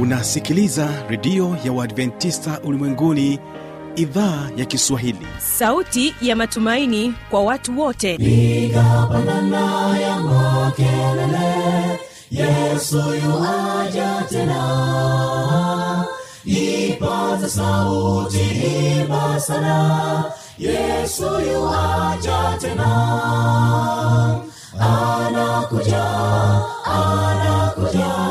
Unasikiliza redio ya Waadventista Ulimwenguni, idhaa ya Kiswahili. Sauti ya matumaini kwa watu wote. Piga bandana ya makelele, Yesu yuaja tena. Ipaza sauti, imba sana, Yesu yuaja tena. Anakuja, anakuja,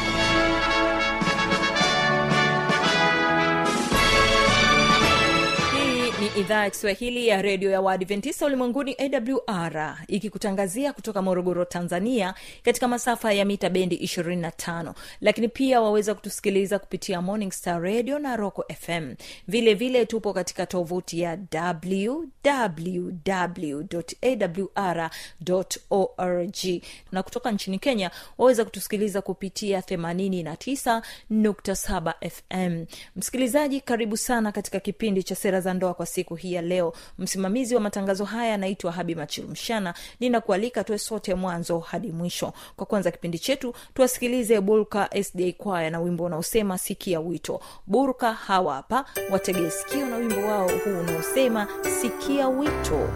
Idhaa ya Kiswahili ya redio ya Waadventista Ulimwenguni AWR ikikutangazia kutoka Morogoro, Tanzania, katika masafa ya mita bendi 25. Lakini pia waweza kutusikiliza kupitia Morning Star Radio na Roko FM. Vile vile tupo katika tovuti ya www.awr.org. Na kutoka nchini Kenya waweza kutusikiliza kupitia 89.7 FM. Msikilizaji, karibu sana katika kipindi cha Sera za Ndoa kwa siku hii ya leo. Msimamizi wa matangazo haya anaitwa Habi Machilumshana. Ninakualika tuwe sote mwanzo hadi mwisho. Kwa kwanza kipindi chetu, tuwasikilize Bulka SDA Choir na wimbo unaosema Sikia Wito. Bulka hawa hapa, wategee sikio na wimbo wao huu unaosema Sikia Wito.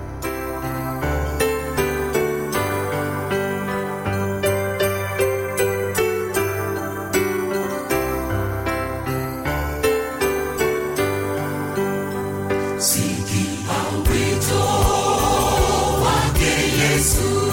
Ooh, ooh, ooh.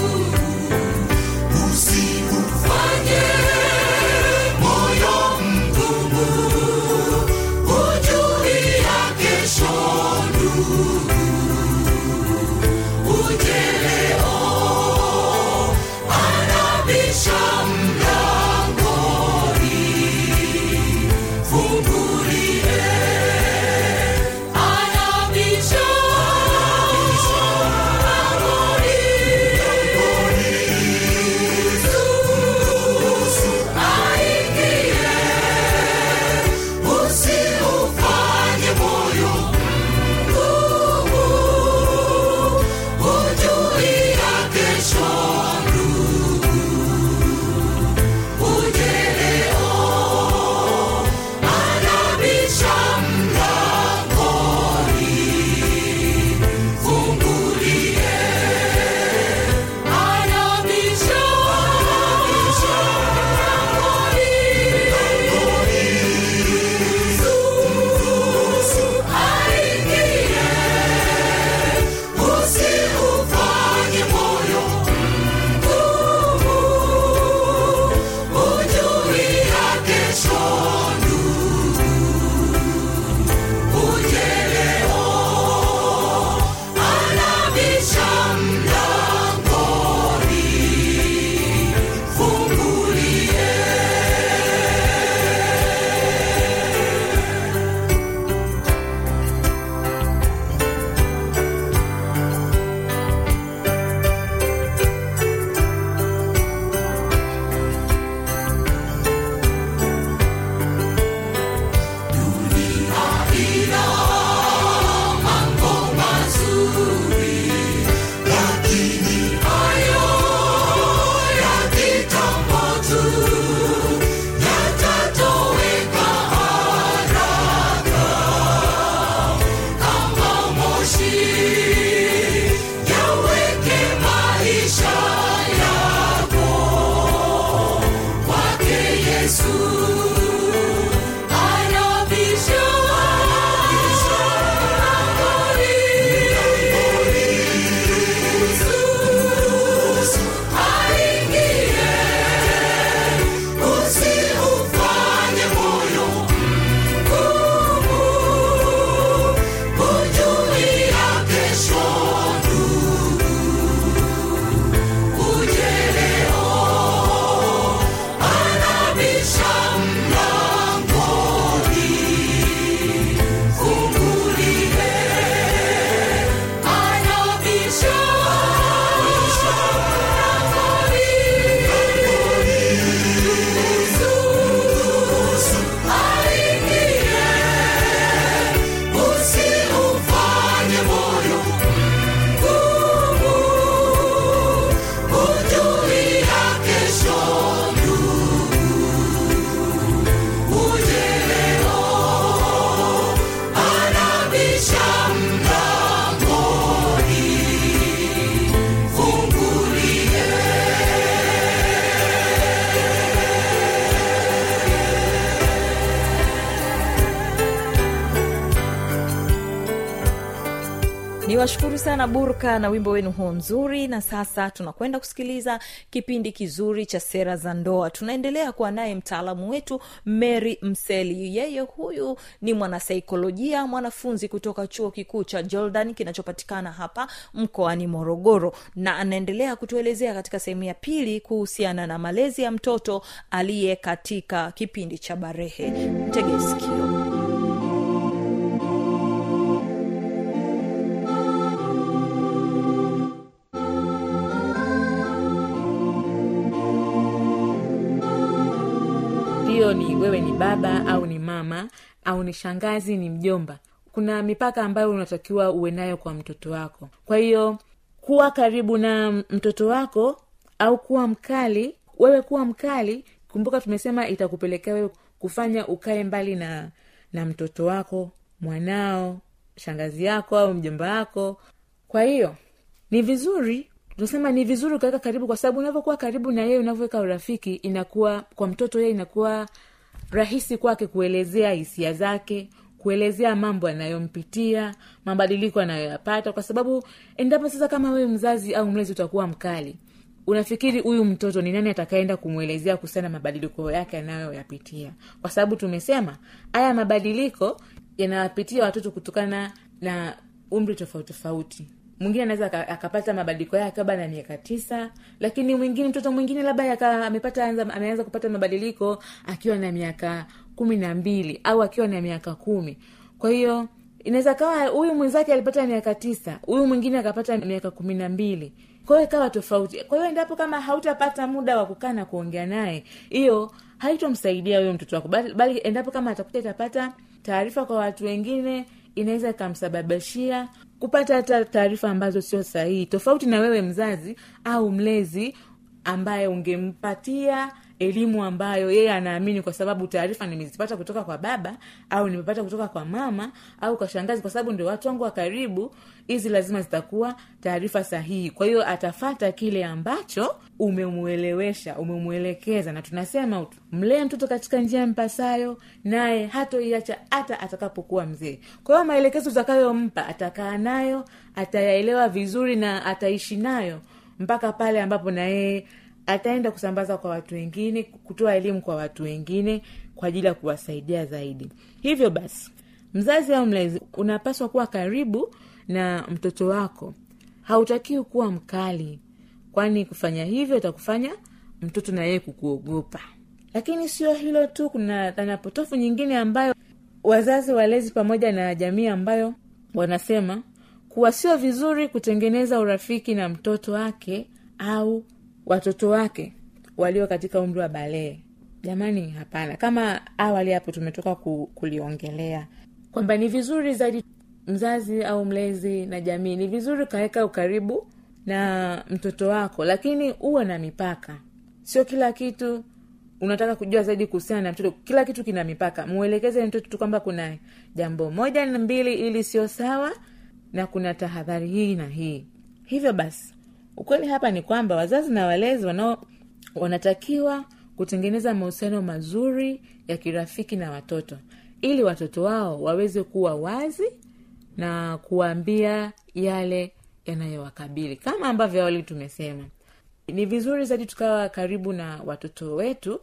Niwashukuru sana Burka na wimbo wenu huo mzuri, na sasa tunakwenda kusikiliza kipindi kizuri cha Sera za Ndoa. Tunaendelea kuwa naye mtaalamu wetu Mary Mseli. Yeye huyu ni mwanasaikolojia, mwanafunzi kutoka Chuo Kikuu cha Jordan kinachopatikana hapa mkoani Morogoro, na anaendelea kutuelezea katika sehemu ya pili kuhusiana na malezi ya mtoto aliye katika kipindi cha barehe. Tega sikio. Ni wewe ni baba au ni mama au ni shangazi, ni mjomba, kuna mipaka ambayo unatakiwa uwe nayo kwa mtoto wako. Kwa hiyo kuwa karibu na mtoto wako au kuwa mkali, wewe kuwa mkali, kumbuka tumesema itakupelekea wewe kufanya ukae mbali na mtoto wako, mwanao, shangazi yako au mjomba wako. Kwa hiyo ni vizuri, tunasema ni vizuri ukaweka karibu, kwa sababu unapokuwa karibu na yeye, unapoweka urafiki, inakuwa kwa mtoto, yeye inakuwa rahisi kwake kuelezea hisia zake, kuelezea mambo anayompitia, mabadiliko anayoyapata. Kwa sababu endapo sasa kama wewe mzazi au mlezi utakuwa mkali, unafikiri huyu mtoto ni nani atakayeenda kumuelezea kusana mabadiliko yake anayoyapitia? Kwa sababu tumesema haya mabadiliko yanawapitia watoto kutokana na umri tofauti. Mwingine anaweza akapata mabadiliko yake kabla ya miaka 9, lakini mwingine, mtoto mwingine labda ameanza kupata mabadiliko akiwa na miaka 12 au akiwa na miaka 10. Kwa hiyo inaweza kawa huyu mwenzake alipata miaka 9, huyu mwingine akapata miaka 12. Kwa hiyo ikawa tofauti. Kwa hiyo endapo kama hautapata muda wa kukaa na kuongea naye, hiyo haitomsaidia huyo mtoto wako, bali endapo kama atapata taarifa kwa watu wengine, inaweza kumsababishia kupata hata taarifa ambazo sio sahihi, tofauti na wewe mzazi au mlezi ambaye ungempatia elimu ambayo yeye anaamini, kwa sababu taarifa nimezipata kutoka kwa baba au nimepata kutoka kwa mama au kwa shangazi, kwa sababu ndio watu wangu wa karibu. Hizi lazima zitakuwa taarifa sahihi. Kwa hiyo atafuata kile ambacho umemuelewesha, umemuelekeza, na tunasema mlee mtoto katika njia mpasayo, naye hatoiacha hata atakapokuwa mzee. Kwa hiyo maelekezo utakayompa atakaa nayo, atayaelewa vizuri na ataishi nayo mpaka pale ambapo na yeye ataenda kusambaza kwa watu wengine, kutoa elimu kwa watu wengine kwa ajili ya kuwasaidia zaidi. Hivyo basi, mzazi au mlezi unapaswa kuwa karibu na mtoto wako. Hautakiwi kuwa mkali, kwani kufanya hivyo itakufanya mtoto na yeye kukuogopa. Lakini sio hilo tu, kuna dhana potofu nyingine ambayo wazazi, walezi pamoja na jamii ambayo wanasema kuwa sio vizuri kutengeneza urafiki na mtoto wake au watoto wake walio katika umri wa balehe. Jamani, hapana. Kama awali hapo tumetoka kuliongelea kwamba ni vizuri zaidi mzazi au mlezi na jamii, ni vizuri kaeka ukaribu na mtoto wako, lakini uwe na mipaka. Sio kila kitu unataka kujua zaidi kuhusiana na mtoto. Kila kitu kina mipaka. Muelekeze mtoto kwamba kuna jambo 1 na 2 ili sio sawa, na kuna tahadhari hii na hii. Hivyo basi, ukweli hapa ni kwamba wazazi na walezi wanatakiwa kutengeneza mahusiano mazuri ya kirafiki na watoto, ili watoto wao waweze kuwa wazi na kuambia yale yanayowakabili. Kama ambavyo awali tumesema, ni vizuri zaidi tukawa karibu na watoto wetu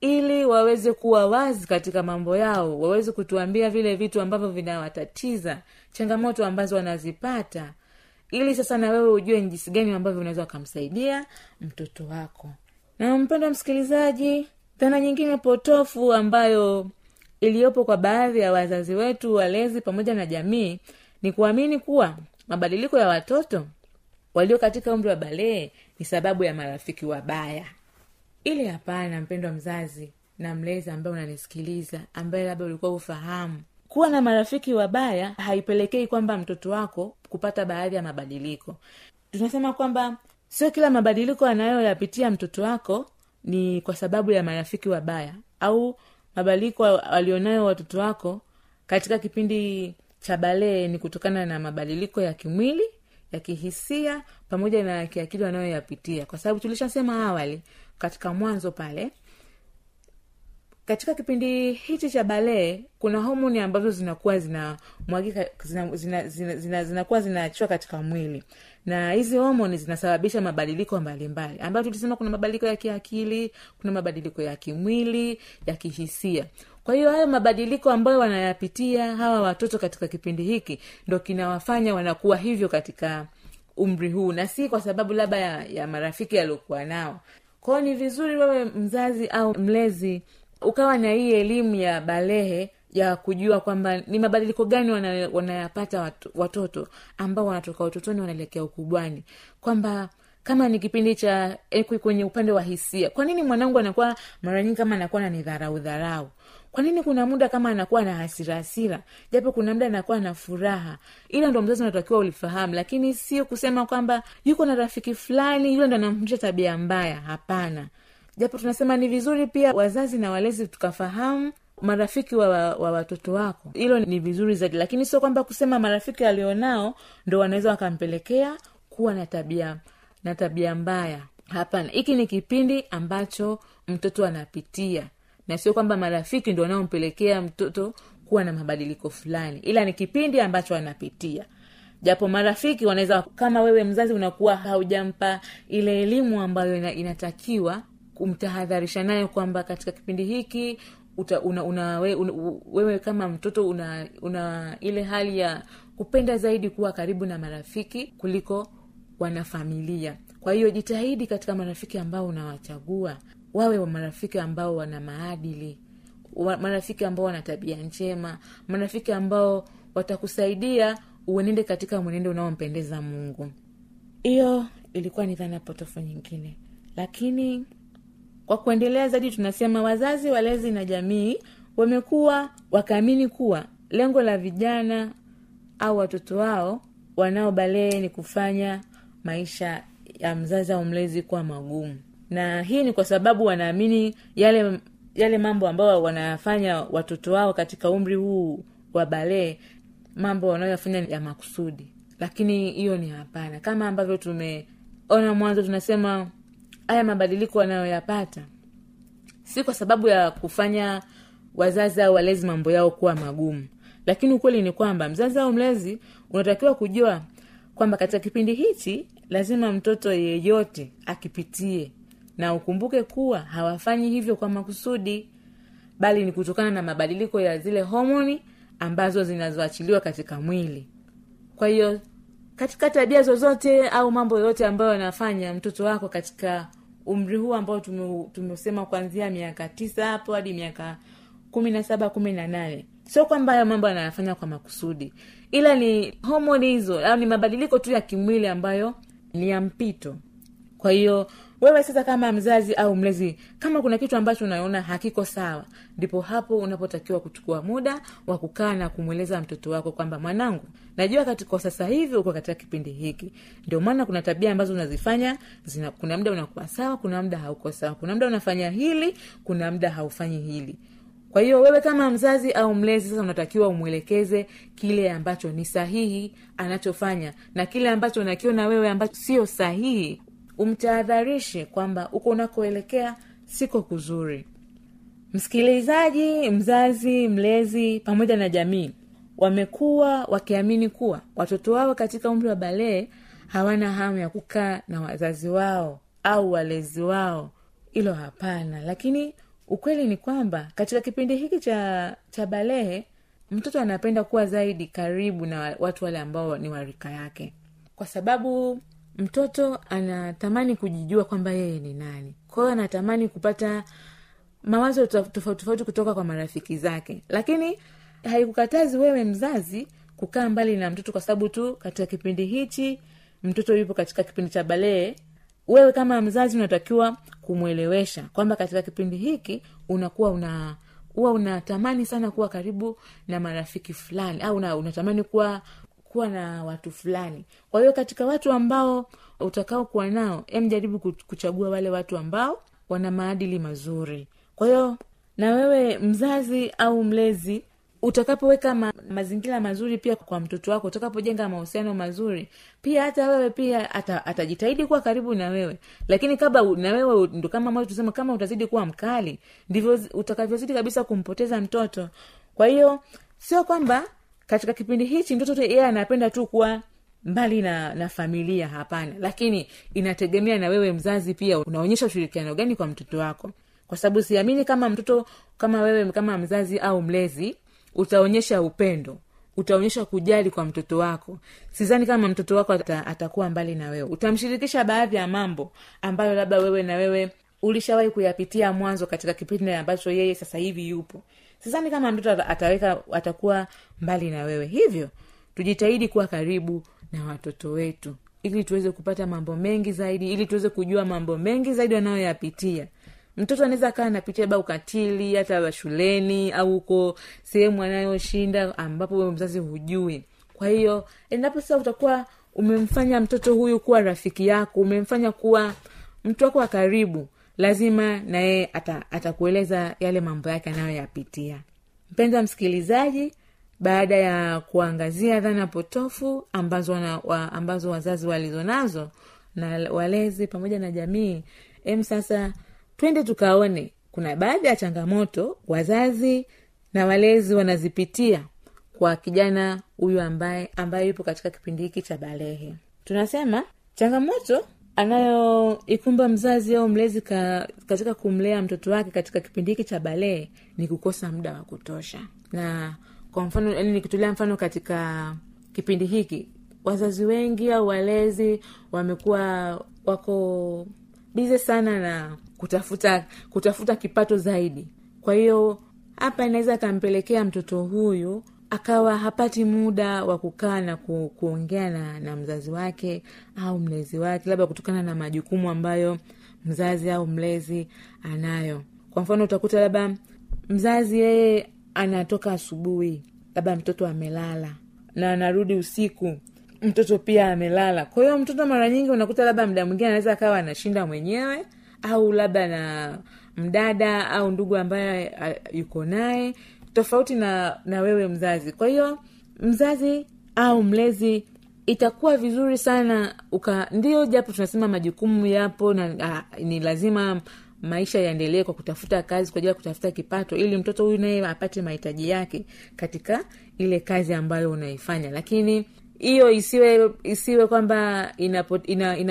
ili waweze kuwa wazi katika mambo yao, waweze kutuambia vile vitu ambavyo vinawatatiza, changamoto ambazo wanazipata, ili sasa na wewe ujue jinsi gani ambavyo unaweza kumsaidia mtoto wako. Na mpendwa msikilizaji, dhana nyingine potofu ambayo iliyopo kwa baadhi ya wazazi wetu, walezi pamoja na jamii, ni kuamini kuwa mabadiliko ya watoto walio katika umri wa balehe ni sababu ya marafiki wabaya. Ili hapana, mpendwa mzazi na mlezi ambaye unanisikiliza, ambaye labda ulikuwa ufahamu, kuwa na marafiki wabaya haipelekei kwamba mtoto wako kupata baadhi ya mabadiliko. Tunasema kwamba sio kila mabadiliko anayoyapitia mtoto wako ni kwa sababu ya marafiki wabaya au mabadiliko walionayo watoto wako katika kipindi cha balehe ni kutokana na mabadiliko ya kimwili, ya kihisia pamoja na kiakili wanayoyapitia. Kwa sababu tulishasema awali katika mwanzo pale katika kipindi hichi cha bale kuna homoni ambazo zinakuwa zinamwagika zinakuwa zinaachwa katika mwili, na hizi homoni zinasababisha mabadiliko mbalimbali ambayo tulisema kuna mabadiliko ya kiakili, kuna mabadiliko ya kimwili, ya kihisia. Kwa hiyo haya mabadiliko ambayo wanayapitia hawa watoto katika kipindi hiki ndio kinawafanya wanakuwa hivyo katika umri huu, na si kwa sababu labda ya marafiki aliokuwa nao. Kwa hiyo ni vizuri wewe mzazi au mlezi ukawa na hii elimu ya balehe ya kujua kwamba ni mabadiliko gani wanayapata watoto ambao wanatoka utotoni wanaelekea ukubwani, kwamba kama ni kipindi cha kwenye upande wa hisia, kwa nini mwanangu anakuwa mara nyingi kama anakuwa na nidharau? Kwa nini kuna muda kama anakuwa na hasira japo kuna muda anakuwa na furaha? Ila ndio mzazi unatakiwa ulifahamu, lakini sio kusema kwamba yuko na rafiki fulani yule ndio anamfundisha tabia mbaya. Hapana. Japo tunasema ni vizuri pia wazazi na walezi tukafahamu marafiki wa watoto wako. Hilo ni vizuri zaidi, lakini sio kwamba kusema marafiki alionao ndio wanaweza wakampelekea kuwa na tabia mbaya. Hapana. Hiki ni kipindi ambacho mtoto anapitia, na sio kwamba marafiki ndio wanaompelekea mtoto kuwa na mabadiliko fulani, ila ni kipindi ambacho anapitia. Japo marafiki wanaweza, kama wewe mzazi unakuwa haujampa ile elimu ambayo inatakiwa, kumtahadharisha nayo kwamba katika kipindi hiki wewe kama mtoto una ile hali ya kupenda zaidi kuwa karibu na marafiki kuliko wanafamilia. Kwa hiyo jitahidi katika marafiki ambao unawachagua wawe marafiki ambao wana maadili, marafiki ambao wana tabia njema, marafiki ambao watakusaidia uenende katika mwenendo unaompendeza Mungu. Hiyo ilikuwa ni dhana potofu nyingine, lakini kwa kuendelea zaidi tunasema wazazi, walezi na jamii wamekuwa wakaamini kuwa lengo la vijana au watoto wao wanaobalee ni kufanya maisha ya mzazi au mlezi kuwa magumu. Na hii ni kwa sababu wanaamini yale mambo ambayo wanayafanya watoto wao katika umri huu wa bale, mambo wanayofanya ya makusudi. Lakini hiyo ni hapana. Kama ambavyo tumeona mwanzo, tunasema haya mabadiliko wanayoyapata si kwa sababu ya kufanya wazazi au walezi mambo yao kuwa magumu, lakini ukweli ni kwamba mzazi au mlezi unatakiwa kujua kwamba katika kipindi hichi lazima mtoto yeyote akipitie, na ukumbuke kuwa hawafanyi hivyo kwa makusudi, bali ni kutokana na mabadiliko ya zile homoni ambazo zinazoachiliwa katika mwili. Kwa hiyo katika tabia zozote au mambo yote ambayo anafanya mtoto wako katika umri huu ambao tumesema kuanzia miaka 9 hapo hadi miaka 17 18, sio kwamba haya mambo anayafanya kwa makusudi, ila ni homoni hizo au ni mabadiliko tu ya kimwili ambayo ni ya mpito. Kwa hiyo wewe sasa kama mzazi au mlezi, kama kuna kitu ambacho unaona hakiko sawa, ndipo hapo unapotakiwa kuchukua muda wa kukaa na kumweleza mtoto wako kwamba mwanangu, najua katika sasa hivi uko katika kipindi hiki, ndio maana kuna tabia ambazo unazifanya kuna muda unakuwa sawa, kuna muda hauko sawa, kuna muda unafanya hili, kuna muda haufanyi hili. Kwa hiyo wewe kama mzazi au mlezi sasa unatakiwa umwelekeze kile ambacho ni sahihi anachofanya, na kile ambacho unakiona wewe ambacho sio sahihi umtahadharishe kwamba uko unakoelekea siko kuzuri. Msikilizaji, mzazi, mlezi pamoja na jamii wamekuwa wakiamini kuwa watoto wao katika umri wa bale hawana hamu ya kukaa na wazazi wao au walezi wao. Hilo hapana, lakini ukweli ni kwamba katika kipindi hiki cha balehe mtoto anapenda kuwa zaidi karibu na watu wale ambao ni wa rika yake, kwa sababu mtoto anatamani kujijua kwamba yeye ni nani. Kwa hiyo anatamani kupata mawazo tofauti kutoka kwa marafiki zake, lakini haikukatazi wewe mzazi kukaa mbali na mtoto, kwa sababu tu katika kipindi hichi mtoto yupo katika kipindi cha balehe. Wewe kama mzazi unatakiwa kumuelewesha kwamba katika kipindi hiki unakuwa unatamani sana kuwa karibu na marafiki fulani au unatamani kuwa na watu fulani. Kwa hiyo katika watu ambao utakao kuwa nao, jaribu kuchagua wale watu ambao wana maadili mazuri. Kwa hiyo na wewe mzazi au mlezi utakapoweka mazingira mazuri pia kwa mtoto wako, utakapojenga mahusiano mazuri, pia hata wewe pia atajitahidi kuwa karibu na wewe. Lakini kabla na wewe ndo kama mmoja tuseme kama utazidi kuwa mkali, ndivyo utakavyozidi kabisa kumpoteza mtoto. Kwa hiyo sio kwamba katika kipindi hichi mtoto yeye anapenda tu kuwa mbali na familia, hapana, lakini inategemea na wewe mzazi pia unaonyesha ushirikiano gani kwa mtoto wako. Kwa sababu siamini kama mtoto kama wewe kama mzazi au mlezi utaonyesha upendo, utaonyesha kujali kwa mtoto wako, sidhani kama mtoto wako atakuwa mbali na wewe. Utamshirikisha baadhi ya mambo ambayo labda wewe na wewe ulishawahi kuyapitia mwanzo katika kipindi ambacho yeye sasa hivi yupo. Sidhani kama mtoto atakuwa mbali na wewe. Hivyo tujitahidi kuwa karibu na watoto wetu ili tuweze kupata mambo mengi zaidi, ili tuweze kujua mambo mengi zaidi wanayoyapitia. Mtoto anaweza kaa anapitia ba ukatili hata shuleni au uko sehemu anayoshinda ambapo wewe mzazi hujui. Kwa hiyo endapo sasa utakuwa umemfanya mtoto huyu kuwa rafiki yako, umemfanya kuwa mtu wako wa karibu, lazima na yeye atakueleza yale mambo yake anayoyapitia. Mpenzi msikilizaji, baada ya kuangazia dhana potofu ambazo wazazi walizonazo na walezi pamoja na jamii, sasa twende tukaone kuna baadhi ya changamoto wazazi na walezi wanazipitia kwa kijana huyu ambaye yupo katika kipindi hiki cha balehe. Tunasema changamoto anayoikumba mzazi au mlezi katika kumlea mtoto wake katika kipindi hiki cha balehe ni kukosa muda wa kutosha. Na kwa mfano, yani nikitolea mfano katika kipindi hiki, wazazi wengi au walezi wamekuwa wako busy sana na kutafuta kipato zaidi. Kwa hiyo hapa inaweza kampelekea mtoto huyu akawa hapati muda wa kukaa na kuongea na mzazi wake au mlezi wake, labda kutokana na majukumu ambayo mzazi au mlezi anayo. Kwa mfano, utakuta labda mzazi yeye anatoka asubuhi, labda mtoto amelala, na anarudi usiku, mtoto pia amelala. Kwa hiyo mtoto mara nyingi unakuta labda muda mwingine anaweza akawa anashinda mwenyewe au labda na mdada au ndugu ambaye yuko naye, tofauti na wewe mzazi. Kwa hiyo mzazi au mlezi itakuwa vizuri sana ndio, japo tunasema majukumu yapo na ni lazima maisha yaendelee kwa kutafuta kazi, kwa ajili ya kutafuta kipato ili mtoto huyu naye apate mahitaji yake katika ile kazi ambayo unaifanya. Lakini hiyo isiwe kwamba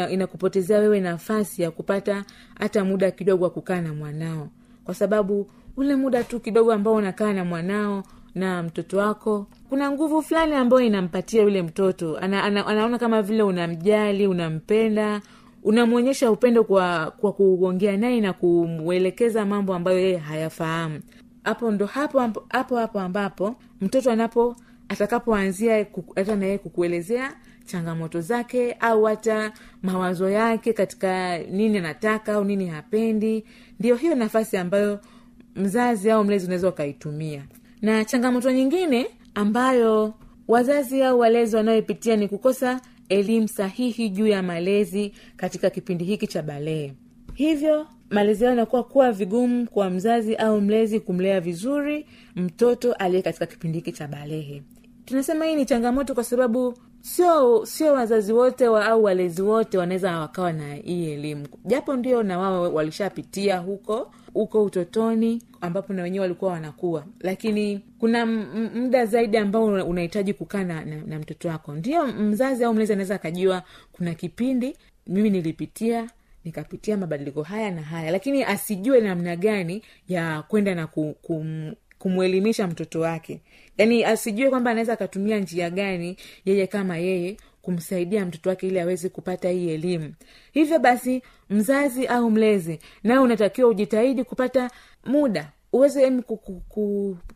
inakupotezea wewe nafasi ya kupata hata muda kidogo wa kukaa na mwanao, kwa sababu ule muda tu kidogo ambao unakaa na mwanao na mtoto wako, kuna nguvu fulani ambayo inampatia yule mtoto. Anaona kama vile unamjali, unampenda, unamuonyesha upendo kwa kuongea naye na kumuelekeza mambo ambayo yeye hayafahamu. Hapo ndo ambapo mtoto atakapoanzia hata na yeye kukuelezea changamoto zake au hata mawazo yake katika nini anataka au nini hapendi. Ndio hiyo nafasi ambayo mzazi au mlezi unaweza kaitumia. Na changamoto nyingine ambayo wazazi au walezi wanayopitia ni kukosa elimu sahihi juu ya malezi katika kipindi hiki cha balehe. Hivyo malezi yanakuwa kuwa vigumu kwa mzazi au mlezi kumlea vizuri mtoto aliye katika kipindi hiki cha balehe. Tunasema hii ni changamoto kwa sababu sio wazazi wote au walezi wote wanaweza wakawa na hii elimu. Japo ndio na wao walishapitia huko utotoni ambapo na wenyewe walikuwa wanakuwa, lakini kuna muda zaidi ambao unahitaji kukaa na mtoto wako. Ndio mzazi au mlezi anaweza akajua kuna kipindi mimi nikapitia mabadiliko haya na haya, lakini asijue namna gani ya kwenda na kumuelimisha mtoto wake. Yani asijue kwamba anaweza akatumia njia gani yeye kama yeye kumsaidia mtoto wake ili aweze kupata hii elimu. Hivyo basi mzazi au mlezi na unatakiwa ujitahidi kupata muda uweze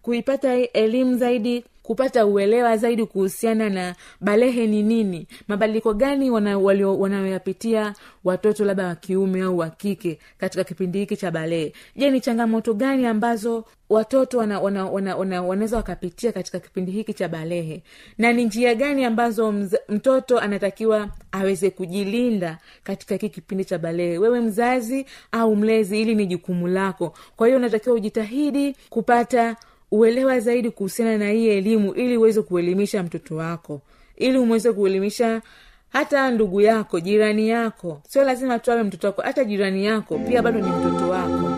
kuipata elimu zaidi, kupata uelewa zaidi kuhusiana na balehe ni nini, mabadiliko gani wanayoyapitia watoto labda wa kiume au wa kike katika kipindi hiki cha balehe. Je, ni changamoto gani ambazo watoto wanaweza wakapitia katika kipindi hiki cha balehe, na ni njia gani ambazo mtoto anatakiwa aweze kujilinda katika hiki kipindi cha balehe. Wewe mzazi au mlezi, ili ni jukumu lako. Kwa hiyo unatakiwa ujitahidi kupata uelewa zaidi kuhusiana na hii elimu, ili uweze kuelimisha mtoto wako, ili uweze kuelimisha hata ndugu yako, jirani yako. Sio lazima tuwe mtoto wako, hata jirani yako pia bado ni mtoto wako.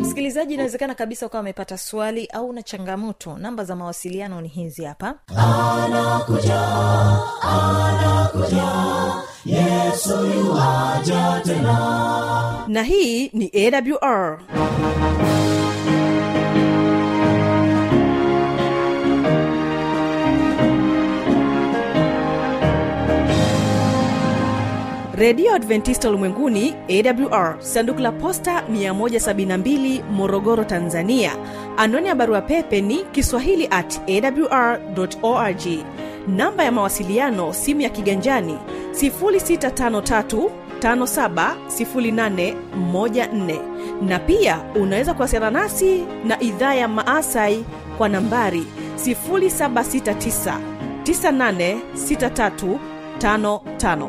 Msikilizaji, inawezekana kabisa ukawa umepata swali au una changamoto. Namba za mawasiliano ni hizi hapa. Anakuja, Yesu yuaja tena. Na hii ni AWR. Radio Adventista ulimwenguni, AWR, sanduku la posta 172, Morogoro, Tanzania. Anwani ya barua pepe ni kiswahili@awr.org. Namba ya mawasiliano, simu ya kiganjani 0653570814, na pia unaweza kuwasiliana nasi na idhaa ya Maasai kwa nambari 0769986355.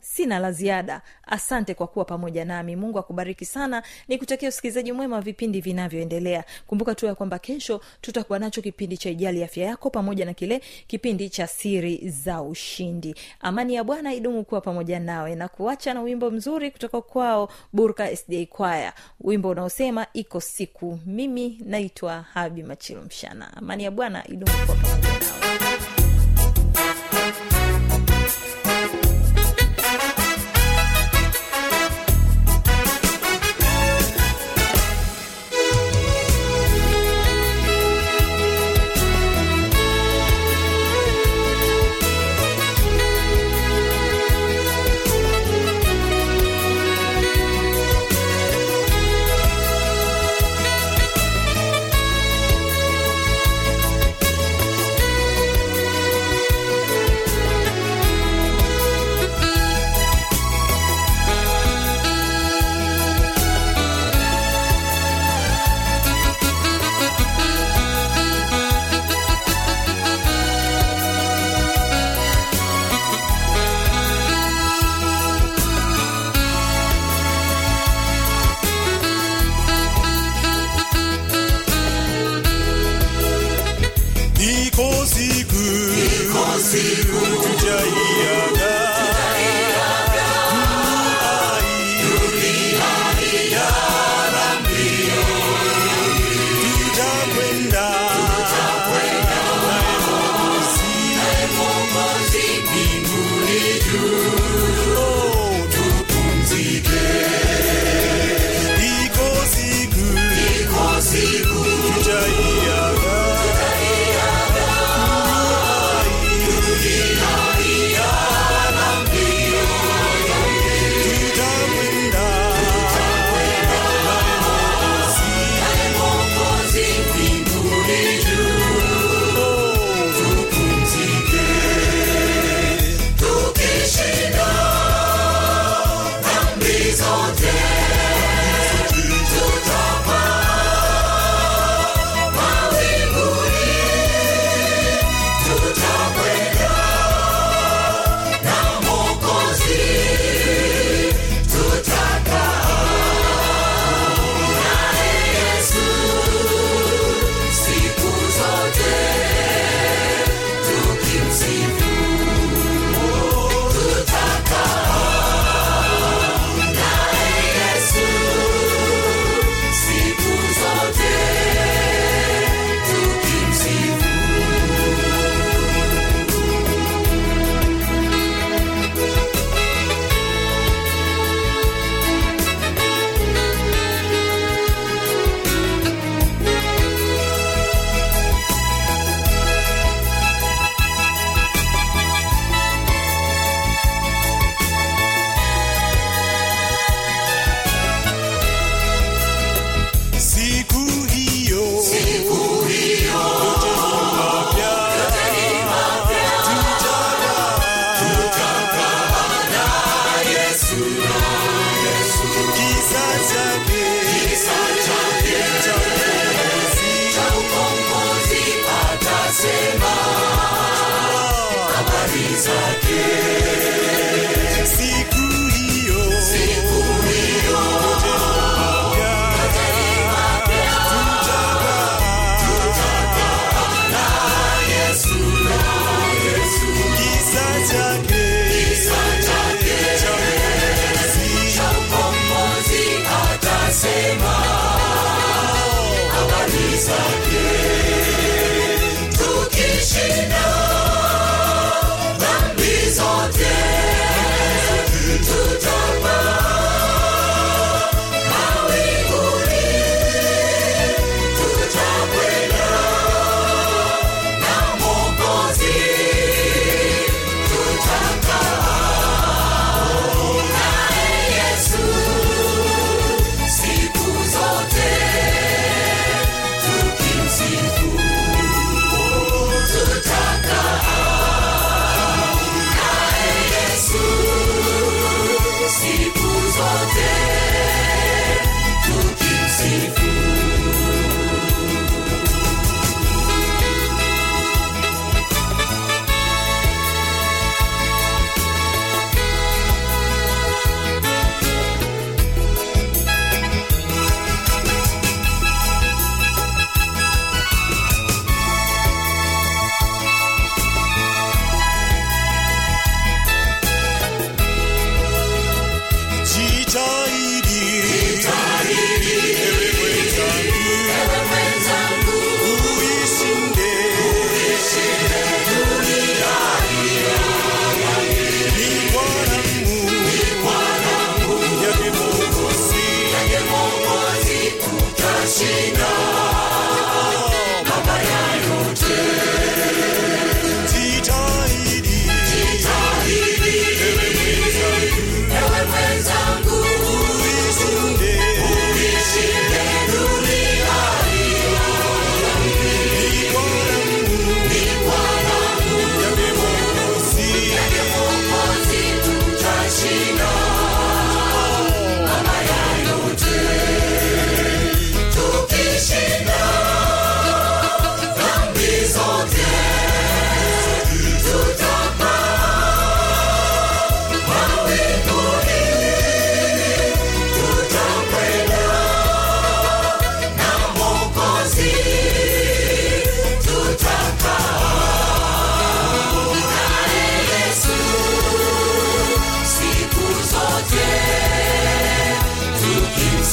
sina la ziada. Asante kwa kuwa pamoja nami. Mungu akubariki sana. Nikutakia usikilizaji mwema vipindi vinavyoendelea. Kumbuka tu kwamba kesho tutakuwa nacho kipindi cha Ijali Afya Yako pamoja na kile kipindi cha Siri za Ushindi. Amani ya Bwana idumu kuwa pamoja nawe, na kuacha na wimbo mzuri kutoka kwao Bulka SDA Choir. Wimbo unaosema iko siku. Mimi naitwa Habi Machilo Mshana. Amani ya Bwana idumu kuwa pamoja nawe.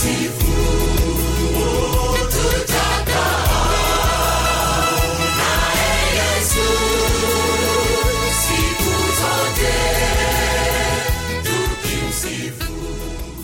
Sifu.